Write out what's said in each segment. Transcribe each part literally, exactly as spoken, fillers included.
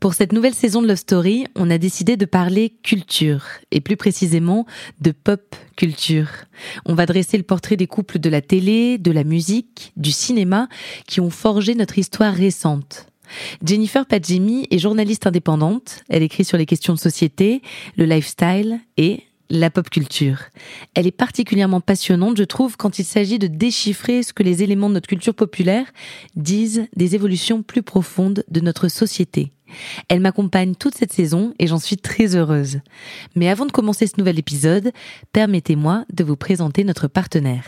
Pour cette nouvelle saison de Love Story, on a décidé de parler culture, et plus précisément de pop culture. On va dresser le portrait des couples de la télé, de la musique, du cinéma, qui ont forgé notre histoire récente. Jennifer Padjemi est journaliste indépendante, elle écrit sur les questions de société, le lifestyle et la pop culture. Elle est particulièrement passionnante, je trouve, quand il s'agit de déchiffrer ce que les éléments de notre culture populaire disent des évolutions plus profondes de notre société. Elle m'accompagne toute cette saison et j'en suis très heureuse. Mais avant de commencer ce nouvel épisode, permettez-moi de vous présenter notre partenaire.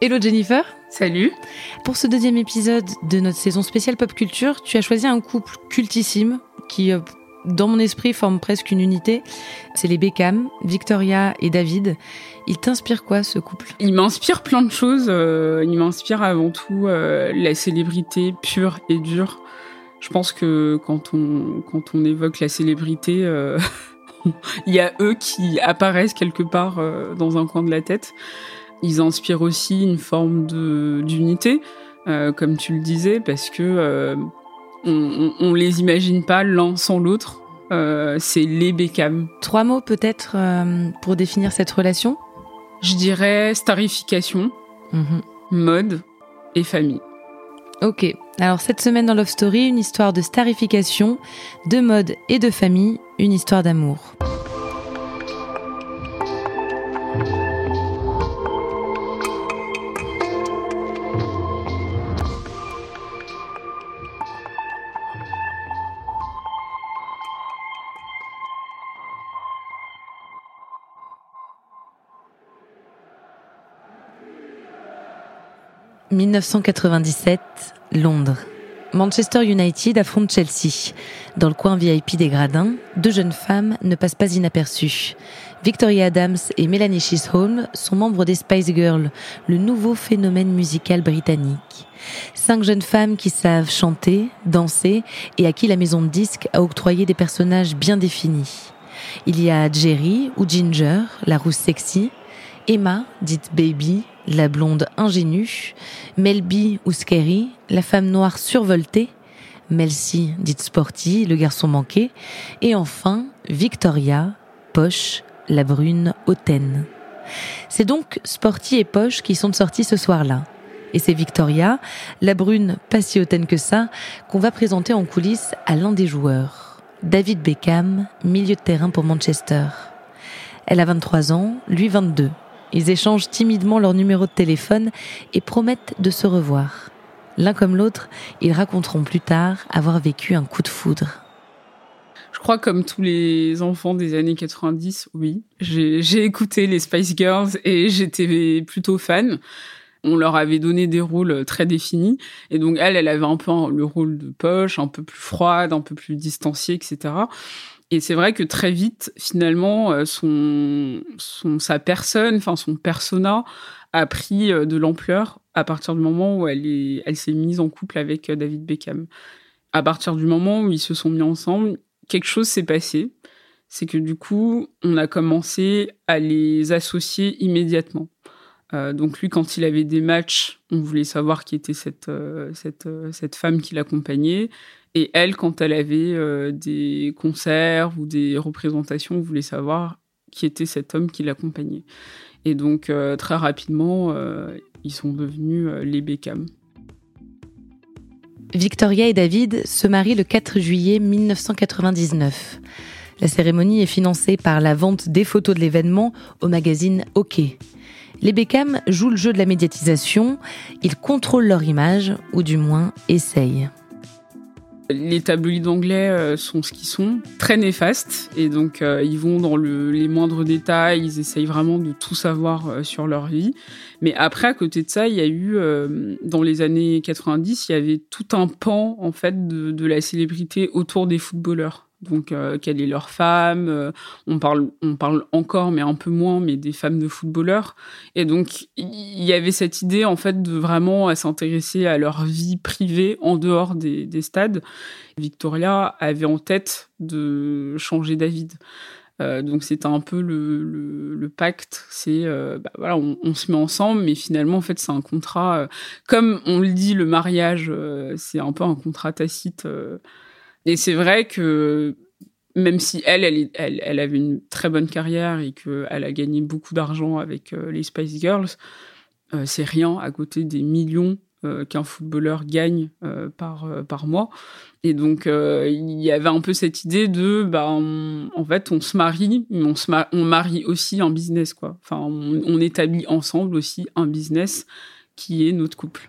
Hello Jennifer. Salut. Pour ce deuxième épisode de notre saison spéciale pop culture, tu as choisi un couple cultissime qui, dans mon esprit, forme presque une unité. C'est les Beckham, Victoria et David. Il t'inspire quoi, ce couple ? Il m'inspire plein de choses. Il m'inspire avant tout la célébrité pure et dure. Je pense que quand on, quand on évoque la célébrité... Euh... il y a eux qui apparaissent quelque part dans un coin de la tête. Ils inspirent aussi une forme de, d'unité, euh, comme tu le disais, parce que euh, on, on, on les imagine pas l'un sans l'autre. Euh, c'est les Beckham. Trois mots peut-être euh, pour définir cette relation. Je dirais starification, mmh. mode et famille. Ok. Alors cette semaine dans Love Story, une histoire de starification, de mode et de famille, une histoire d'amour. dix-neuf cent quatre-vingt-dix-sept, Londres. Manchester United affronte Chelsea. Dans le coin V I P des gradins, deux jeunes femmes ne passent pas inaperçues. Victoria Adams et Melanie Chisholm sont membres des Spice Girls, le nouveau phénomène musical britannique. Cinq jeunes femmes qui savent chanter, danser et à qui la maison de disques a octroyé des personnages bien définis. Il y a Jerry ou Ginger, la rousse sexy, Emma, dite Baby, la blonde ingénue, Mel B ou Scary, la femme noire survoltée, Mel C, dite Sporty, le garçon manqué, et enfin Victoria, Poche, la brune hautaine. C'est donc Sporty et Poche qui sont sortis ce soir-là. Et c'est Victoria, la brune pas si hautaine que ça, qu'on va présenter en coulisses à l'un des joueurs, David Beckham, milieu de terrain pour Manchester. Elle a vingt-trois ans, lui vingt-deux. Ils échangent timidement leur numéro de téléphone et promettent de se revoir. L'un comme l'autre, ils raconteront plus tard avoir vécu un coup de foudre. Je crois comme tous les enfants des années quatre-vingt-dix, oui. J'ai, j'ai écouté les Spice Girls et j'étais plutôt fan. On leur avait donné des rôles très définis. Et donc elle, elle avait un peu le rôle de Poche, un peu plus froide, un peu plus distanciée, et cetera Et c'est vrai que très vite, finalement, son, son, sa personne, enfin son persona, a pris de l'ampleur à partir du moment où elle, est, elle s'est mise en couple avec David Beckham. À partir du moment où ils se sont mis ensemble, quelque chose s'est passé. C'est que du coup, on a commencé à les associer immédiatement. Euh, donc lui, quand il avait des matchs, on voulait savoir qui était cette, euh, cette, euh, cette femme qui l'accompagnait. Et elle, quand elle avait euh, des concerts ou des représentations, voulait savoir qui était cet homme qui l'accompagnait. Et donc, euh, très rapidement, euh, ils sont devenus euh, les Beckham. Victoria et David se marient le quatre juillet mille neuf cent quatre-vingt-dix-neuf. La cérémonie est financée par la vente des photos de l'événement au magazine OK. Les Beckham jouent le jeu de la médiatisation, ils contrôlent leur image, ou du moins essayent. Les tabloïds anglais sont ce qu'ils sont, très néfastes, et donc euh, ils vont dans le, les moindres détails, ils essayent vraiment de tout savoir euh, sur leur vie. Mais après, à côté de ça, il y a eu, euh, dans les années quatre-vingt-dix, il y avait tout un pan en fait, de, de la célébrité autour des footballeurs. Donc, euh, quelle est leur femme euh, on, parle, on parle encore, mais un peu moins, mais des femmes de footballeurs. Et donc, il y avait cette idée, en fait, de vraiment s'intéresser à leur vie privée en dehors des, des stades. Victoria avait en tête de changer David. Euh, donc, c'était un peu le, le, le pacte. C'est, euh, bah, voilà, on, on se met ensemble, mais finalement, en fait, c'est un contrat. Euh, comme on le dit, le mariage, euh, c'est un peu un contrat tacite. Euh, Et c'est vrai que même si elle, elle, elle, elle avait une très bonne carrière et qu'elle a gagné beaucoup d'argent avec euh, les Spice Girls, euh, c'est rien à côté des millions euh, qu'un footballeur gagne euh, par, euh, par mois. Et donc, euh, il y avait un peu cette idée de, bah, on, en fait, on se marie, mais on, se ma- on marie aussi un business, quoi. Enfin, on, on établit ensemble aussi un business qui est notre couple.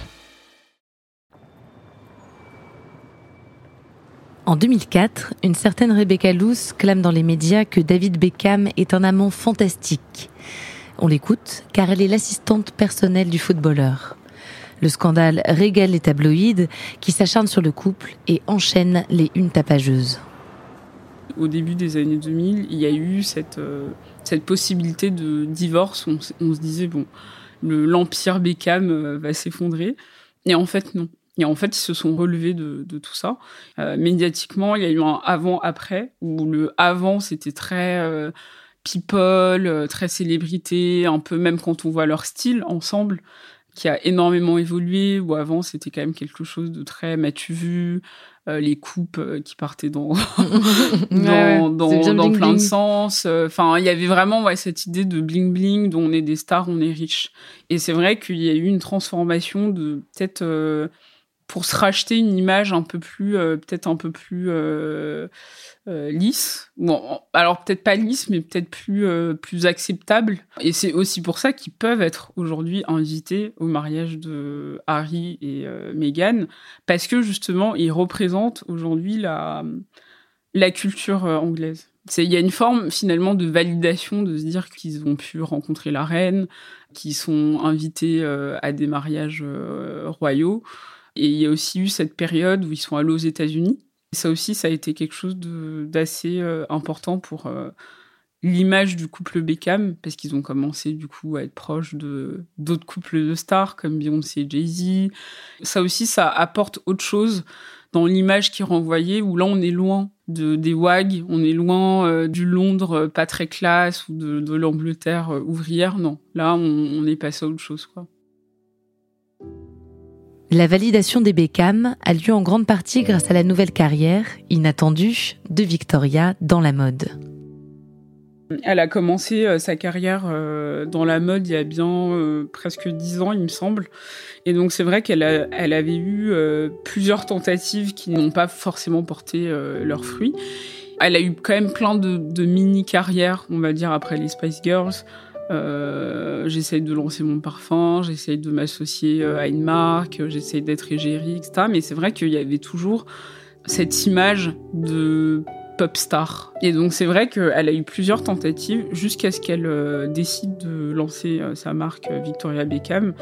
En deux mille quatre, une certaine Rebecca Loos clame dans les médias que David Beckham est un amant fantastique. On l'écoute car elle est l'assistante personnelle du footballeur. Le scandale régale les tabloïds qui s'acharnent sur le couple et enchaînent les unes tapageuses. Au début des années deux mille, il y a eu cette, euh, cette possibilité de divorce. On, on se disait, bon, le, l'empire Beckham va s'effondrer. Et en fait, non. Et en fait, ils se sont relevés de, de tout ça. Euh, médiatiquement, il y a eu un avant-après, où le avant, c'était très euh, people, euh, très célébrité, un peu même quand on voit leur style ensemble, qui a énormément évolué, où avant, c'était quand même quelque chose de très « m'as-tu vu ?» Euh, les coupes euh, qui partaient dans, dans, ouais, ouais. dans, dans plein de sens. Enfin, euh, il y avait vraiment ouais, cette idée de bling-bling, dont on est des stars, on est riche. Et c'est vrai qu'il y a eu une transformation de peut-être... Euh, pour se racheter une image un peu plus, euh, peut-être un peu plus euh, euh, lisse. Bon, alors peut-être pas lisse, mais peut-être plus, euh, plus acceptable. Et c'est aussi pour ça qu'ils peuvent être aujourd'hui invités au mariage de Harry et euh, Meghan, parce que justement, ils représentent aujourd'hui la, la culture anglaise. Il y a une forme finalement de validation de se dire qu'ils ont pu rencontrer la reine, qu'ils sont invités euh, à des mariages euh, royaux. Et il y a aussi eu cette période où ils sont allés aux États-Unis. Et ça aussi, ça a été quelque chose de, d'assez euh, important pour euh, l'image du couple Beckham, parce qu'ils ont commencé du coup à être proches de, d'autres couples de stars comme Beyoncé et Jay-Z. Ça aussi, ça apporte autre chose dans l'image qui renvoyait, où là, on est loin de, des wags, on est loin euh, du Londres pas très classe ou de, de l'Angleterre ouvrière. Non, là, on, on est passé à autre chose, quoi. La validation des Beckham a lieu en grande partie grâce à la nouvelle carrière, inattendue, de Victoria dans la mode. Elle a commencé euh, sa carrière euh, dans la mode il y a bien euh, presque dix ans, il me semble. Et donc c'est vrai qu'elle a, elle avait eu euh, plusieurs tentatives qui n'ont pas forcément porté euh, leurs fruits. Elle a eu quand même plein de, de mini-carrières, on va dire, après les Spice Girls. Euh, j'essaye de lancer mon parfum, j'essaye de m'associer à une marque, j'essaye d'être égérie, et cetera. Mais c'est vrai qu'il y avait toujours cette image de pop star. Et donc c'est vrai qu'elle a eu plusieurs tentatives jusqu'à ce qu'elle euh, décide de lancer euh, sa marque Victoria Beckham.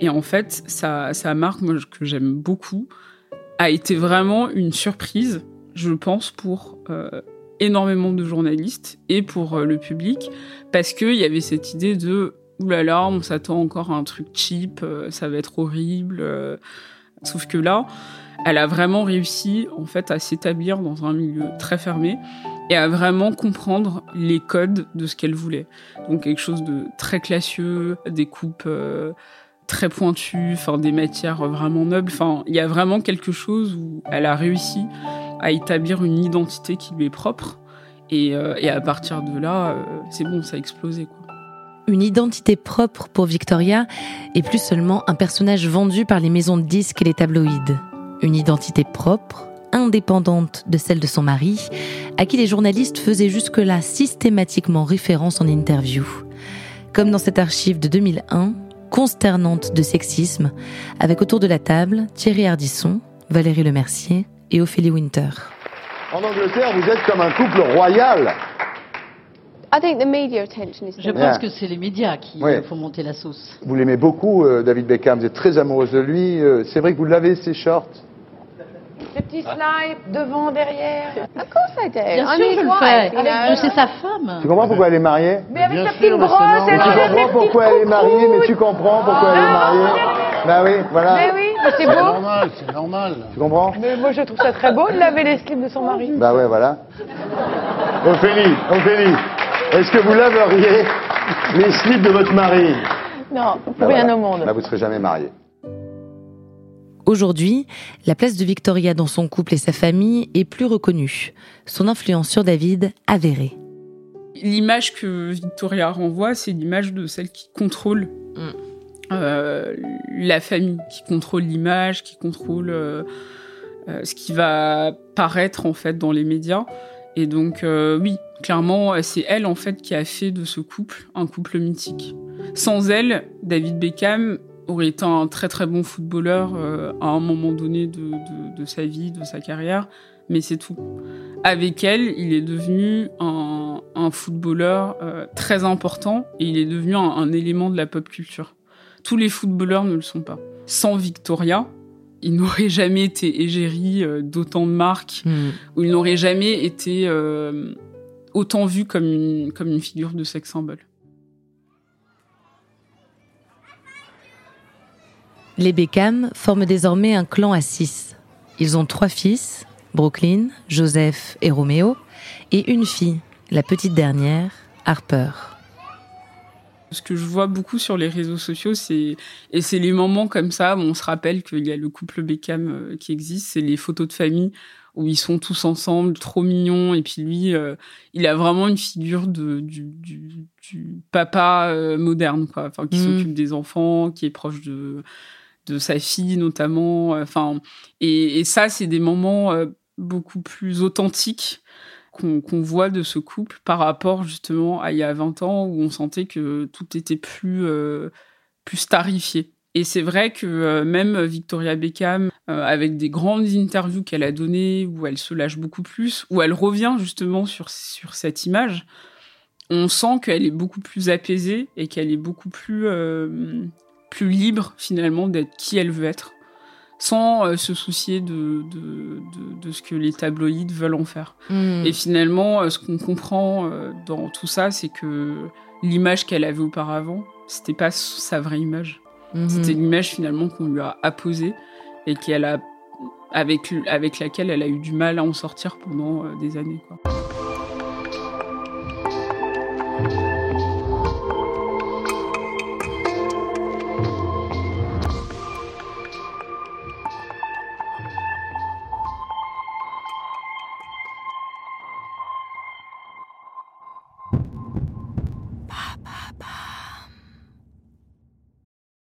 Et en fait, sa, sa marque, moi, que j'aime beaucoup, a été vraiment une surprise. je pense, pour euh, énormément de journalistes et pour euh, le public, parce qu'il y avait cette idée de « oulala, on s'attend encore à un truc cheap, euh, ça va être horrible euh. ». Sauf que là, elle a vraiment réussi en fait à s'établir dans un milieu très fermé et à vraiment comprendre les codes de ce qu'elle voulait. Donc quelque chose de très classieux, des coupes euh, très pointues, enfin des matières vraiment nobles. Enfin, il y a vraiment quelque chose où elle a réussi à établir une identité qui lui est propre. Et, euh, et à partir de là, euh, c'est bon, ça a explosé, quoi. Une identité propre pour Victoria et plus seulement un personnage vendu par les maisons de disques et les tabloïdes. Une identité propre, indépendante de celle de son mari, à qui les journalistes faisaient jusque-là systématiquement référence en interview. Comme dans cette archive de deux mille un, consternante de sexisme, avec autour de la table Thierry Ardisson, Valérie Lemercier et Ophélie Winter. En Angleterre, vous êtes comme un couple royal. Je pense que c'est les médias qui oui. font monter la sauce. Vous l'aimez beaucoup, euh, David Beckham, vous êtes très amoureuse de lui. Euh, c'est vrai que vous l'avez, ses shorts. Ces petits slips, devant, derrière. À quoi ça était? Bien sûr, je le fais. Avec... C'est sa femme. Tu comprends pourquoi elle est mariée? Mais avec sa petite brosse, elle a des petites coucouilles. Tu comprends pourquoi elle est mariée, mais tu comprends pourquoi elle est mariée. Bah oui, voilà. Mais oui, c'est beau. C'est normal, c'est normal. Tu comprends? Mais moi, je trouve ça très beau de laver les slips de son mari. Bah ouais, voilà. Ophélie, Ophélie. Est-ce que vous laveriez les slips de votre mari? Non, pour bah rien voilà. au monde. Bah vous ne serez jamais mariés. Aujourd'hui, la place de Victoria dans son couple et sa famille est plus reconnue. Son influence sur David, avérée. L'image que Victoria renvoie, c'est l'image de celle qui contrôle mmh. euh, la famille, qui contrôle l'image, qui contrôle euh, euh, ce qui va paraître en fait dans les médias. Et donc, euh, oui, clairement, c'est elle, en fait, qui a fait de ce couple un couple mythique. Sans elle, David Beckham aurait été un très, très bon footballeur euh, à un moment donné de, de, de sa vie, de sa carrière, mais c'est tout. Avec elle, il est devenu un, un footballeur euh, très important et il est devenu un, un élément de la pop culture. Tous les footballeurs ne le sont pas. Sans Victoria... il n'aurait jamais été égérie d'autant de marques, mmh. ou il n'aurait jamais été euh, autant vu comme une, comme une figure de sex symbol. Les Beckham forment désormais un clan à six. Ils ont trois fils, Brooklyn, Joseph et Roméo, et une fille, la petite dernière, Harper. Ce que je vois beaucoup sur les réseaux sociaux, c'est, et c'est les moments comme ça où on se rappelle qu'il y a le couple Beckham qui existe, c'est les photos de famille où ils sont tous ensemble, trop mignons, et puis lui, euh, il a vraiment une figure de, du, du, du papa euh, moderne, quoi, enfin, qui mmh. s'occupe des enfants, qui est proche de, de sa fille notamment, enfin, et, et ça, c'est des moments euh, beaucoup plus authentiques Qu'on, qu'on voit de ce couple par rapport justement à il y a vingt ans où on sentait que tout était plus, euh, plus starifié. Et c'est vrai que euh, même Victoria Beckham, euh, avec des grandes interviews qu'elle a données, où elle se lâche beaucoup plus, où elle revient justement sur, sur cette image, on sent qu'elle est beaucoup plus apaisée et qu'elle est beaucoup plus, euh, plus libre finalement d'être qui elle veut être, sans euh, se soucier de, de, de, de ce que les tabloïdes veulent en faire. Mmh. Et finalement, euh, ce qu'on comprend euh, dans tout ça, c'est que l'image qu'elle avait auparavant, c'était pas sa vraie image. Mmh. C'était l'image finalement qu'on lui a apposée et qu'elle a, avec, avec laquelle elle a eu du mal à en sortir pendant euh, des années, quoi.